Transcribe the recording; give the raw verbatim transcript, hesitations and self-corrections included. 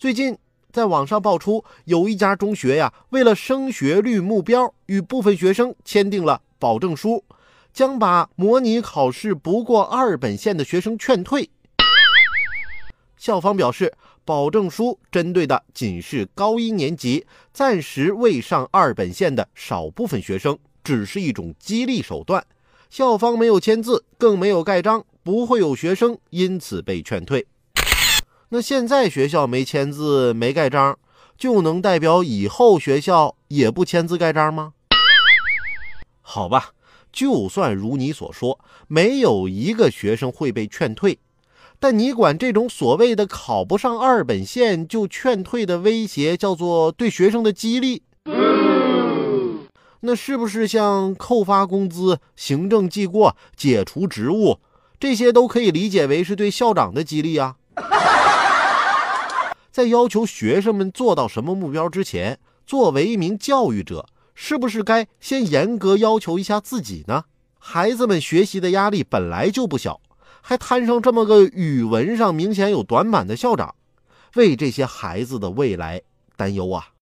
最近在网上爆出有一家中学呀，为了升学率目标，与部分学生签订了保证书，将把模拟考试不过二本线的学生劝退。校方表示，保证书针对的仅是高一年级暂时未上二本线的少部分学生，只是一种激励手段。校方没有签字，更没有盖章，不会有学生因此被劝退。那现在学校没签字没盖章，就能代表以后学校也不签字盖章吗？好吧，就算如你所说，没有一个学生会被劝退，但你管这种所谓的考不上二本线就劝退的威胁叫做对学生的激励？那是不是像扣发工资、行政记过、解除职务，这些都可以理解为是对校长的激励啊？在要求学生们做到什么目标之前，作为一名教育者，是不是该先严格要求一下自己呢？孩子们学习的压力本来就不小，还摊上这么个语文上明显有短板的校长，为这些孩子的未来担忧啊。